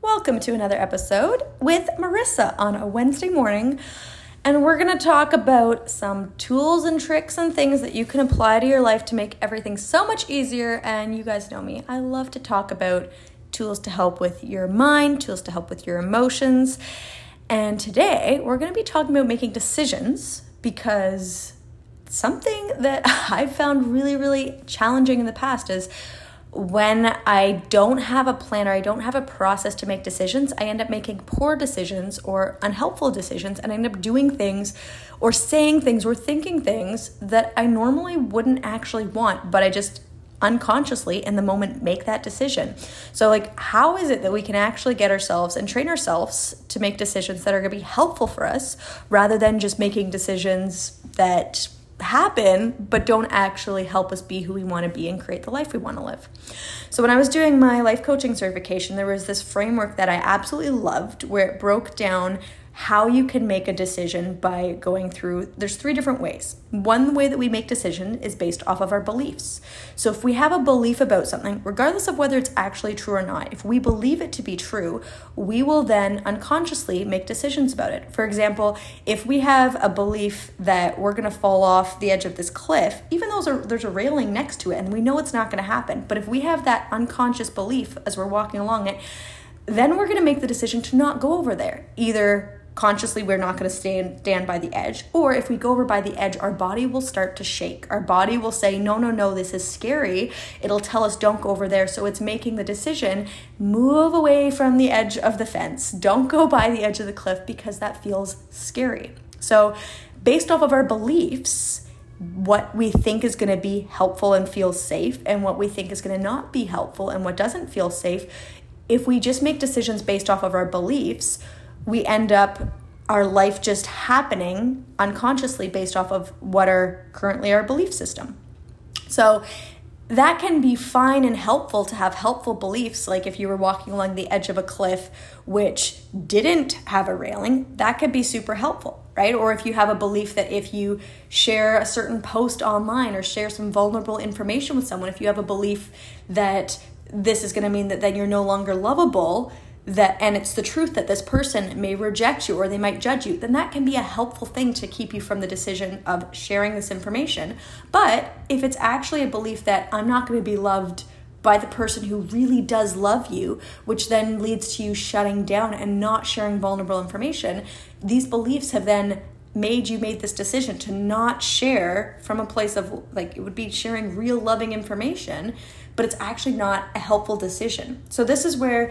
Welcome to another episode with Marissa on a Wednesday morning, and we're going to talk about some tools and tricks and things that you can apply to your life to make everything so much easier. And you guys know me, I love to talk about tools to help with your mind, tools to help with your emotions, and today we're going to be talking about making decisions, because something that I've found really, really challenging in the past is when I don't have a plan or I don't have a process to make decisions, I end up making poor decisions or unhelpful decisions, and I end up doing things or saying things or thinking things that I normally wouldn't actually want, but I just unconsciously in the moment make that decision. So like, how is it that we can actually get ourselves and train ourselves to make decisions that are going to be helpful for us rather than just making decisions that happen but don't actually help us be who we want to be and create the life we want to live? So when I was doing my life coaching certification, there was this framework that I absolutely loved where it broke down how you can make a decision by going through, there's 3 different ways. One way that we make decision is based off of our beliefs. So if we have a belief about something, regardless of whether it's actually true or not, if we believe it to be true, we will then unconsciously make decisions about it. For example, if we have a belief that we're gonna fall off the edge of this cliff, even though there's a railing next to it and we know it's not gonna happen, but if we have that unconscious belief as we're walking along it, then we're gonna make the decision to not go over there. Either consciously, we're not going to stand by the edge. Or if we go over by the edge, our body will start to shake. Our body will say, no, this is scary. It'll tell us don't go over there. So it's making the decision, move away from the edge of the fence. Don't go by the edge of the cliff because that feels scary. So based off of our beliefs, what we think is going to be helpful and feel safe, and what we think is going to not be helpful and what doesn't feel safe, if we just make decisions based off of our beliefs, we end up our life just happening unconsciously based off of what are currently our belief system. So that can be fine and helpful to have helpful beliefs. Like if you were walking along the edge of a cliff which didn't have a railing, that could be super helpful, right? Or if you have a belief that if you share a certain post online or share some vulnerable information with someone, if you have a belief that this is going to mean that then you're no longer lovable, that, and it's the truth that this person may reject you or they might judge you, then that can be a helpful thing to keep you from the decision of sharing this information. But if it's actually a belief that I'm not going to be loved by the person who really does love you, which then leads to you shutting down and not sharing vulnerable information, these beliefs have then made this decision to not share from a place of, like, it would be sharing real loving information, but it's actually not a helpful decision. So this is where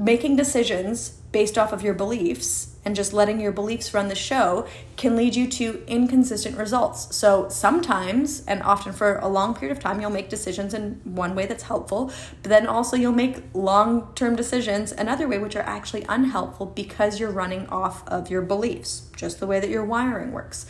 making decisions based off of your beliefs and just letting your beliefs run the show can lead you to inconsistent results. So sometimes, and often for a long period of time, you'll make decisions in one way that's helpful, but then also you'll make long-term decisions another way which are actually unhelpful because you're running off of your beliefs, just the way that your wiring works.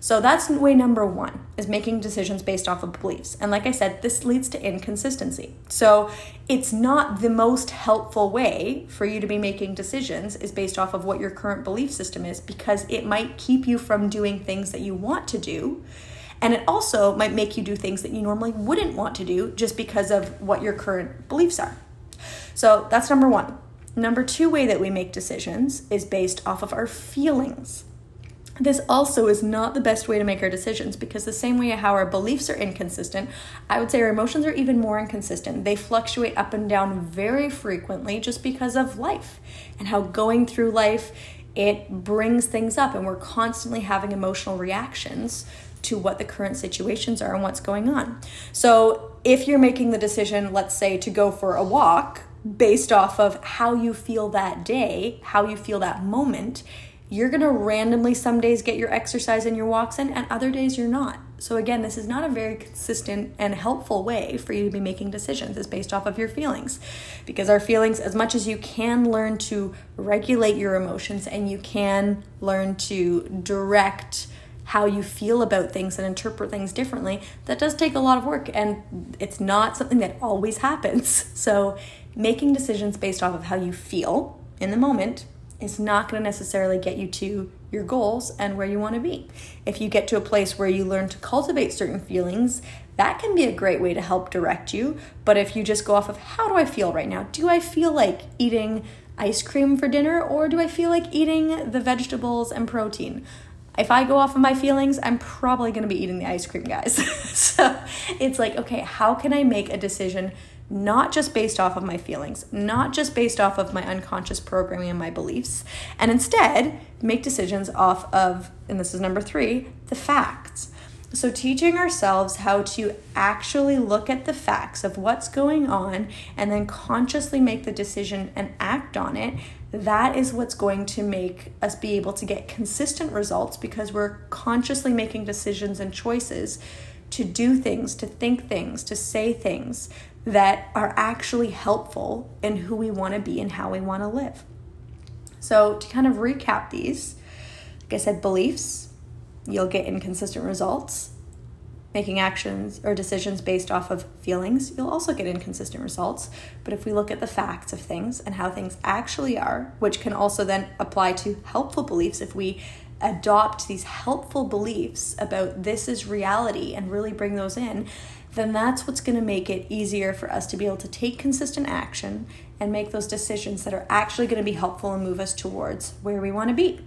So that's way number 1, is making decisions based off of beliefs. And like I said, this leads to inconsistency. So it's not the most helpful way for you to be making decisions is based off of what your current belief system is, because it might keep you from doing things that you want to do. And it also might make you do things that you normally wouldn't want to do just because of what your current beliefs are. So that's number 1. Number two way that we make decisions is based off of our feelings. This also is not the best way to make our decisions, because the same way how our beliefs are inconsistent, I would say our emotions are even more inconsistent. They fluctuate up and down very frequently just because of life and how going through life, it brings things up, and we're constantly having emotional reactions to what the current situations are and what's going on. So if you're making the decision, let's say, to go for a walk based off of how you feel that day, how you feel that moment, you're going to randomly some days get your exercise and your walks in, and other days you're not. So again, this is not a very consistent and helpful way for you to be making decisions. It's based off of your feelings, because our feelings, as much as you can learn to regulate your emotions and you can learn to direct how you feel about things and interpret things differently, that does take a lot of work, and it's not something that always happens. So making decisions based off of how you feel in the moment is not going to necessarily get you to your goals and where you want to be. If you get to a place where you learn to cultivate certain feelings, that can be a great way to help direct you. But if you just go off of, how do I feel right now? Do I feel like eating ice cream for dinner, or do I feel like eating the vegetables and protein? If I go off of my feelings, I'm probably going to be eating the ice cream, guys. So it's like, okay, how can I make a decision not just based off of my feelings, not just based off of my unconscious programming and my beliefs, and instead make decisions off of, and this is number three, the facts. So teaching ourselves how to actually look at the facts of what's going on and then consciously make the decision and act on it, that is what's going to make us be able to get consistent results, because we're consciously making decisions and choices to do things, to think things, to say things that are actually helpful in who we want to be and how we want to live. So to kind of recap these, like I said, beliefs, you'll get inconsistent results. Making actions or decisions based off of feelings, you'll also get inconsistent results. But if we look at the facts of things and how things actually are, which can also then apply to helpful beliefs, if we adopt these helpful beliefs about this is reality and really bring those in, then that's what's going to make it easier for us to be able to take consistent action and make those decisions that are actually going to be helpful and move us towards where we want to be.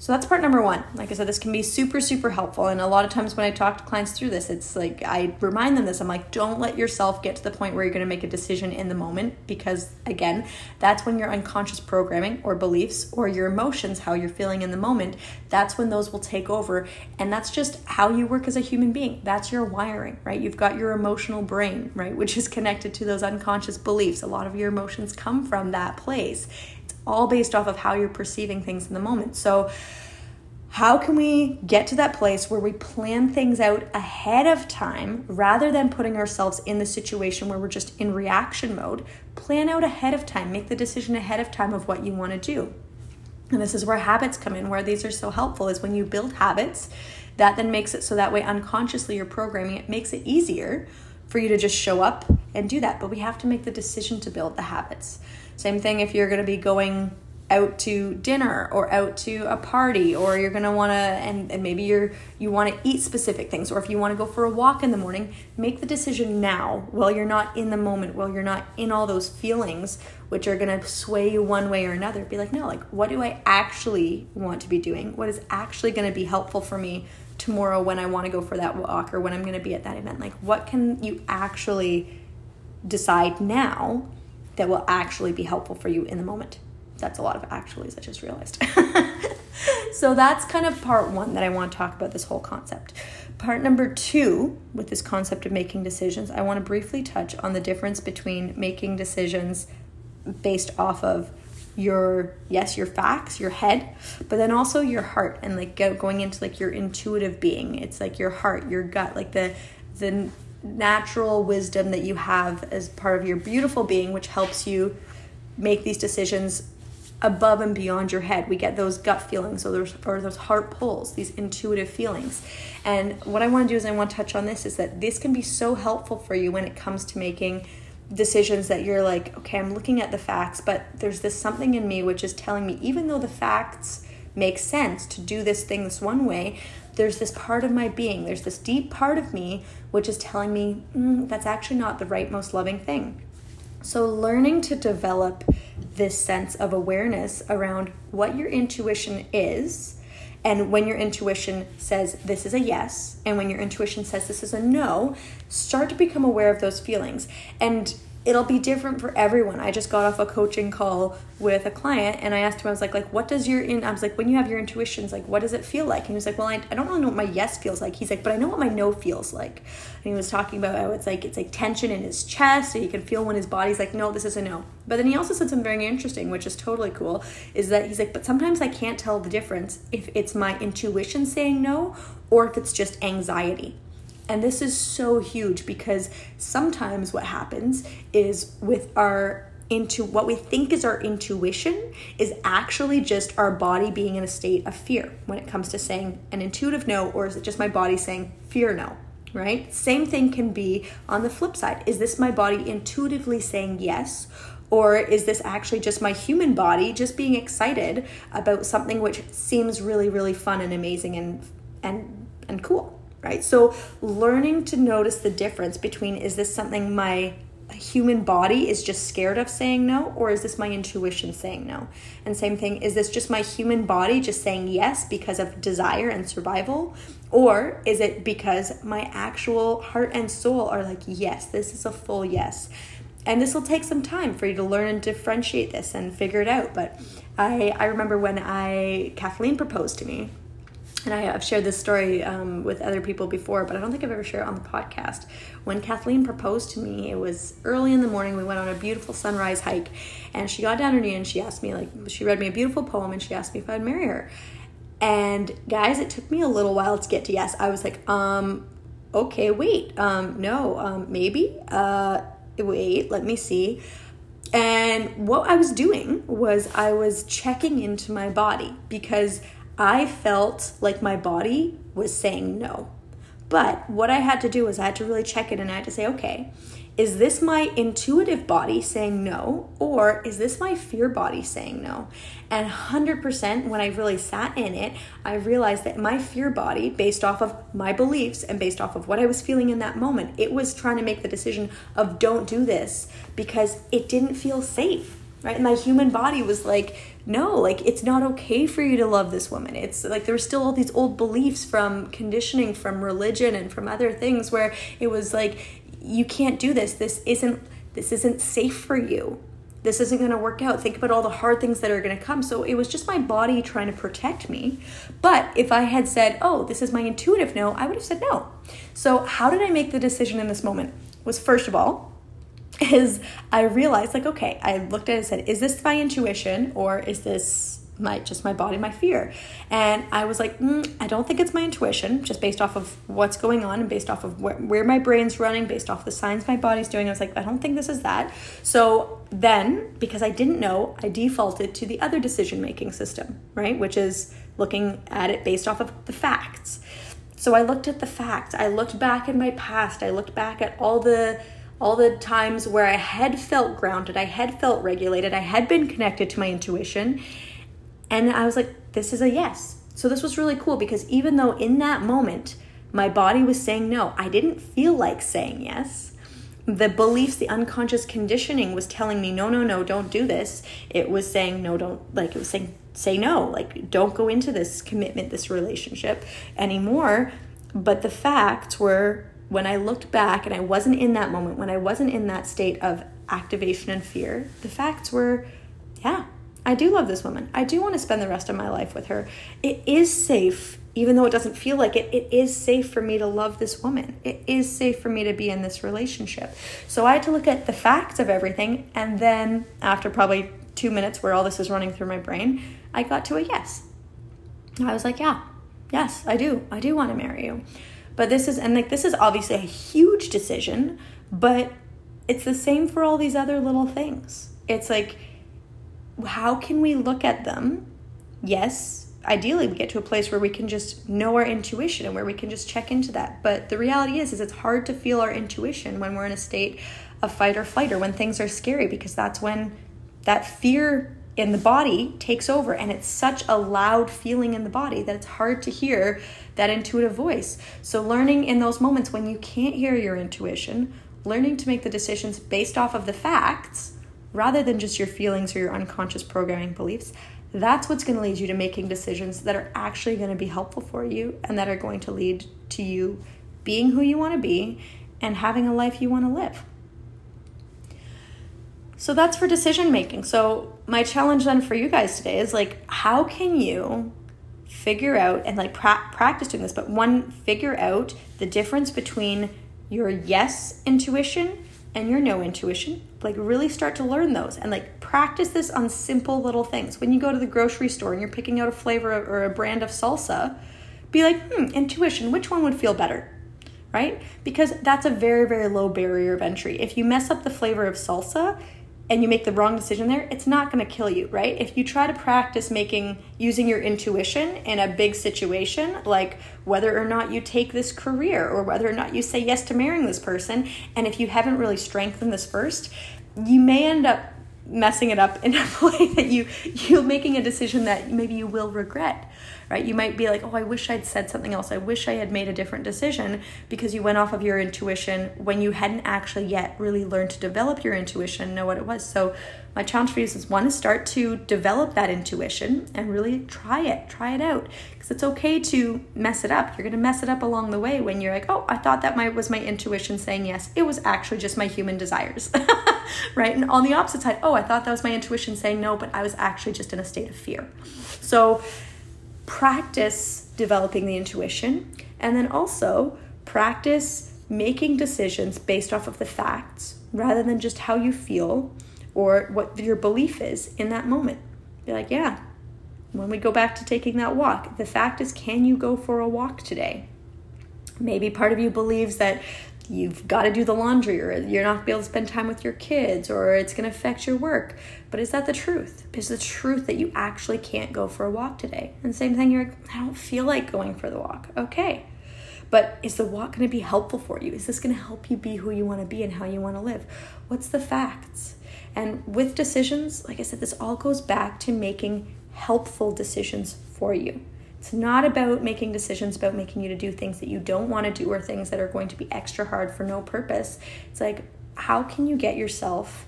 So that's part number one. Like I said, this can be super, super helpful. And a lot of times when I talk to clients through this, it's like I remind them this. I'm like, don't let yourself get to the point where you're going to make a decision in the moment, because, again, that's when your unconscious programming or beliefs or your emotions, how you're feeling in the moment, that's when those will take over. And that's just how you work as a human being. That's your wiring, right? You've got your emotional brain, right, which is connected to those unconscious beliefs. A lot of your emotions come from that place. All based off of how you're perceiving things in the moment. So how can we get to that place where we plan things out ahead of time rather than putting ourselves in the situation where we're just in reaction mode? Plan out ahead of time. Make the decision ahead of time of what you want to do. And this is where habits come in, where these are so helpful, is when you build habits, that then makes it so that way unconsciously you're programming it, makes it easier for you to just show up and do that. But we have to make the decision to build the habits. Same thing if you're going to be going out to dinner or out to a party, or you're going to want to, and maybe you want to eat specific things, or if you want to go for a walk in the morning, make the decision now while you're not in the moment, while you're not in all those feelings, which are going to sway you one way or another. Be like, no, like, what do I actually want to be doing? What is actually going to be helpful for me tomorrow when I want to go for that walk, or when I'm going to be at that event? Like, what can you actually decide now that will actually be helpful for you in the moment? That's a lot of actuallys, I just realized. So that's kind of part one that I want to talk about, this whole concept. Part number two, with this concept of making decisions, I want to briefly touch on the difference between making decisions based off of your facts, your head, but then also your heart, and like going into like your intuitive being. It's like your heart, your gut, like the natural wisdom that you have as part of your beautiful being, which helps you make these decisions above and beyond your head. We get those gut feelings or those heart pulls, these intuitive feelings. And what I want to do is I want to touch on this, is that this can be so helpful for you when it comes to making decisions that you're like, okay, I'm looking at the facts, but there's this something in me which is telling me, even though the facts make sense to do this thing this one way, there's this part of my being, there's this deep part of me which is telling me that's actually not the right, most loving thing. So learning to develop this sense of awareness around what your intuition is, and when your intuition says this is a yes, and when your intuition says this is a no, start to become aware of those feelings. And it'll be different for everyone. I just got off a coaching call with a client, and I asked him, I was like, what does your, I was like, when you have your intuitions, like, what does it feel like? And he was like, well, I don't really know what my yes feels like. He's like, but I know what my no feels like. And he was talking about how it's like tension in his chest, and you can feel when his body's like, no, this is a no. But then he also said something very interesting, which is totally cool, is that he's like, but sometimes I can't tell the difference if it's my intuition saying no, or if it's just anxiety. And this is so huge, because sometimes what happens is with what we think is our intuition is actually just our body being in a state of fear when it comes to saying an intuitive no, or is it just my body saying fear no, right? Same thing can be on the flip side. Is this my body intuitively saying yes, or is this actually just my human body just being excited about something which seems really, really fun and amazing and cool? Right? So learning to notice the difference between, is this something my human body is just scared of saying no, or is this my intuition saying no? And same thing, is this just my human body just saying yes because of desire and survival? Or is it because my actual heart and soul are like, yes, this is a full yes. And this will take some time for you to learn and differentiate this and figure it out. But I remember when Kathleen proposed to me. And I've shared this story with other people before, but I don't think I've ever shared it on the podcast. When Kathleen proposed to me, it was early in the morning. We went on a beautiful sunrise hike, and she got down on her knee and she asked me, like, she read me a beautiful poem, and she asked me if I'd marry her. And guys, it took me a little while to get to yes. I was like, okay, wait, no, maybe, wait, let me see. And what I was doing was I was checking into my body, because I felt like my body was saying no. But what I had to do was I had to really check it, and I had to say, okay, is this my intuitive body saying no, or is this my fear body saying no? And 100% when I really sat in it, I realized that my fear body, based off of my beliefs and based off of what I was feeling in that moment, it was trying to make the decision of don't do this because it didn't feel safe. Right? And my human body was like, no, like, it's not okay for you to love this woman. It's like there were still all these old beliefs from conditioning, from religion, and from other things where it was like, you can't do this. This isn't safe for you. This isn't going to work out. Think about all the hard things that are going to come. So it was just my body trying to protect me. But if I had said, oh, this is my intuitive no, I would have said no. So how did I make the decision in this moment? Was, first of all, is I realized, like, okay, I looked at it and said, is this my intuition, or is this just my body, my fear? And I was like, I don't think it's my intuition, just based off of what's going on and based off of where my brain's running, based off the signs my body's doing. I was like, I don't think this is that. So then, because I didn't know, I defaulted to the other decision-making system, right? Which is looking at it based off of the facts. So I looked at the facts. I looked back at my past. I looked back at all the times where I had felt grounded, I had felt regulated, I had been connected to my intuition. And I was like, this is a yes. So this was really cool, because even though in that moment, my body was saying no, I didn't feel like saying yes. The beliefs, the unconscious conditioning was telling me, no, don't do this. It was saying no, don't, like, it was saying, say no, like, don't go into this commitment, this relationship anymore. But the facts were, when I looked back and I wasn't in that moment, when I wasn't in that state of activation and fear, the facts were, yeah, I do love this woman. I do want to spend the rest of my life with her. It is safe, even though it doesn't feel like it, it is safe for me to love this woman. It is safe for me to be in this relationship. So I had to look at the facts of everything. And then after probably 2 minutes where all this is running through my brain, I got to a yes. I was like, yeah, yes, I do. I do want to marry you. But this is obviously a huge decision, but it's the same for all these other little things. It's like, how can we look at them? Yes, ideally we get to a place where we can just know our intuition and where we can just check into that. But the reality is it's hard to feel our intuition when we're in a state of fight or flight, or when things are scary, because that's when that fear in the body takes over, and it's such a loud feeling in the body that it's hard to hear that intuitive voice. So learning in those moments when you can't hear your intuition, learning to make the decisions based off of the facts rather than just your feelings or your unconscious programming beliefs, that's what's going to lead you to making decisions that are actually going to be helpful for you and that are going to lead to you being who you want to be and having a life you want to live. So that's for decision making. So my challenge then for you guys today is like, how can you figure out and like practice doing this, but one, figure out the difference between your yes intuition and your no intuition. Like really start to learn those and like practice this on simple little things. When you go to the grocery store and you're picking out a flavor or a brand of salsa, be like, intuition, which one would feel better? Right? Because that's a very, very low barrier of entry. If you mess up the flavor of salsa and you make the wrong decision there, it's not going to kill you, right? If you try to practice using your intuition in a big situation, like whether or not you take this career or whether or not you say yes to marrying this person, and if you haven't really strengthened this first, you may end up messing it up in a way that you're making a decision that maybe you will regret, right? You might be like, oh, I wish I'd said something else. I wish I had made a different decision, because you went off of your intuition when you hadn't actually yet really learned to develop your intuition and know what it was. So my challenge for you is, one, to start to develop that intuition and really try it out, because it's okay to mess it up. You're going to mess it up along the way when you're like, oh, I thought that was my intuition saying yes. It was actually just my human desires, right? And on the opposite side, oh, I thought that was my intuition saying no, but I was actually just in a state of fear. So practice developing the intuition, and then also practice making decisions based off of the facts rather than just how you feel or what your belief is in that moment. Be like, yeah, when we go back to taking that walk, the fact is, can you go for a walk today? Maybe part of you believes that you've got to do the laundry, or you're not going to be able to spend time with your kids, or it's going to affect your work. But is that the truth? Is the truth that you actually can't go for a walk today? And same thing, you're like, I don't feel like going for the walk. Okay. But is the walk going to be helpful for you? Is this going to help you be who you want to be and how you want to live? What's the facts? And with decisions, like I said, this all goes back to making helpful decisions for you. It's not about making decisions about making you to do things that you don't want to do or things that are going to be extra hard for no purpose. It's like, how can you get yourself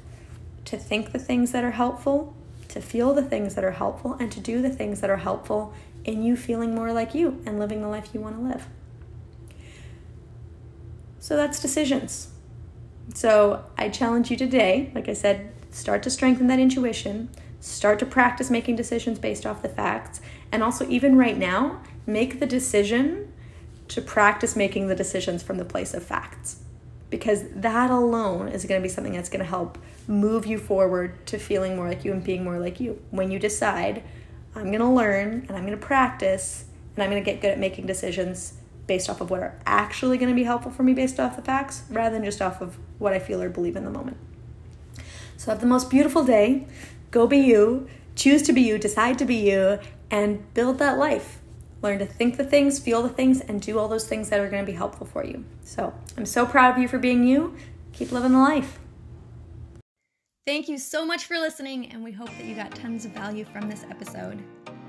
to think the things that are helpful, to feel the things that are helpful, and to do the things that are helpful in you feeling more like you and living the life you want to live? So that's decisions. So I challenge you today, like I said, start to strengthen that intuition. Start to practice making decisions based off the facts. And also, even right now, make the decision to practice making the decisions from the place of facts, because that alone is going to be something that's going to help move you forward to feeling more like you and being more like you. When you decide, I'm going to learn and I'm going to practice and I'm going to get good at making decisions based off of what are actually going to be helpful for me based off the facts, rather than just off of what I feel or believe in the moment. So have the most beautiful day. Go be you, choose to be you, decide to be you, and build that life. Learn to think the things, feel the things, and do all those things that are going to be helpful for you. So I'm so proud of you for being you. Keep living the life. Thank you so much for listening, and we hope that you got tons of value from this episode.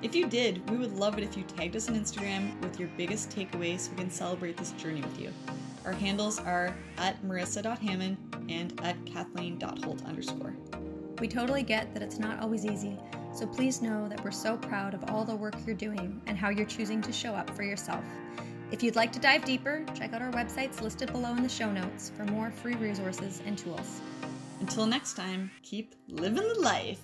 If you did, we would love it if you tagged us on Instagram with your biggest takeaway so we can celebrate this journey with you. Our handles are @marissa.hamon and @kathleen.holt_. We totally get that it's not always easy, so please know that we're so proud of all the work you're doing and how you're choosing to show up for yourself. If you'd like to dive deeper, check out our websites listed below in the show notes for more free resources and tools. Until next time, keep living the life.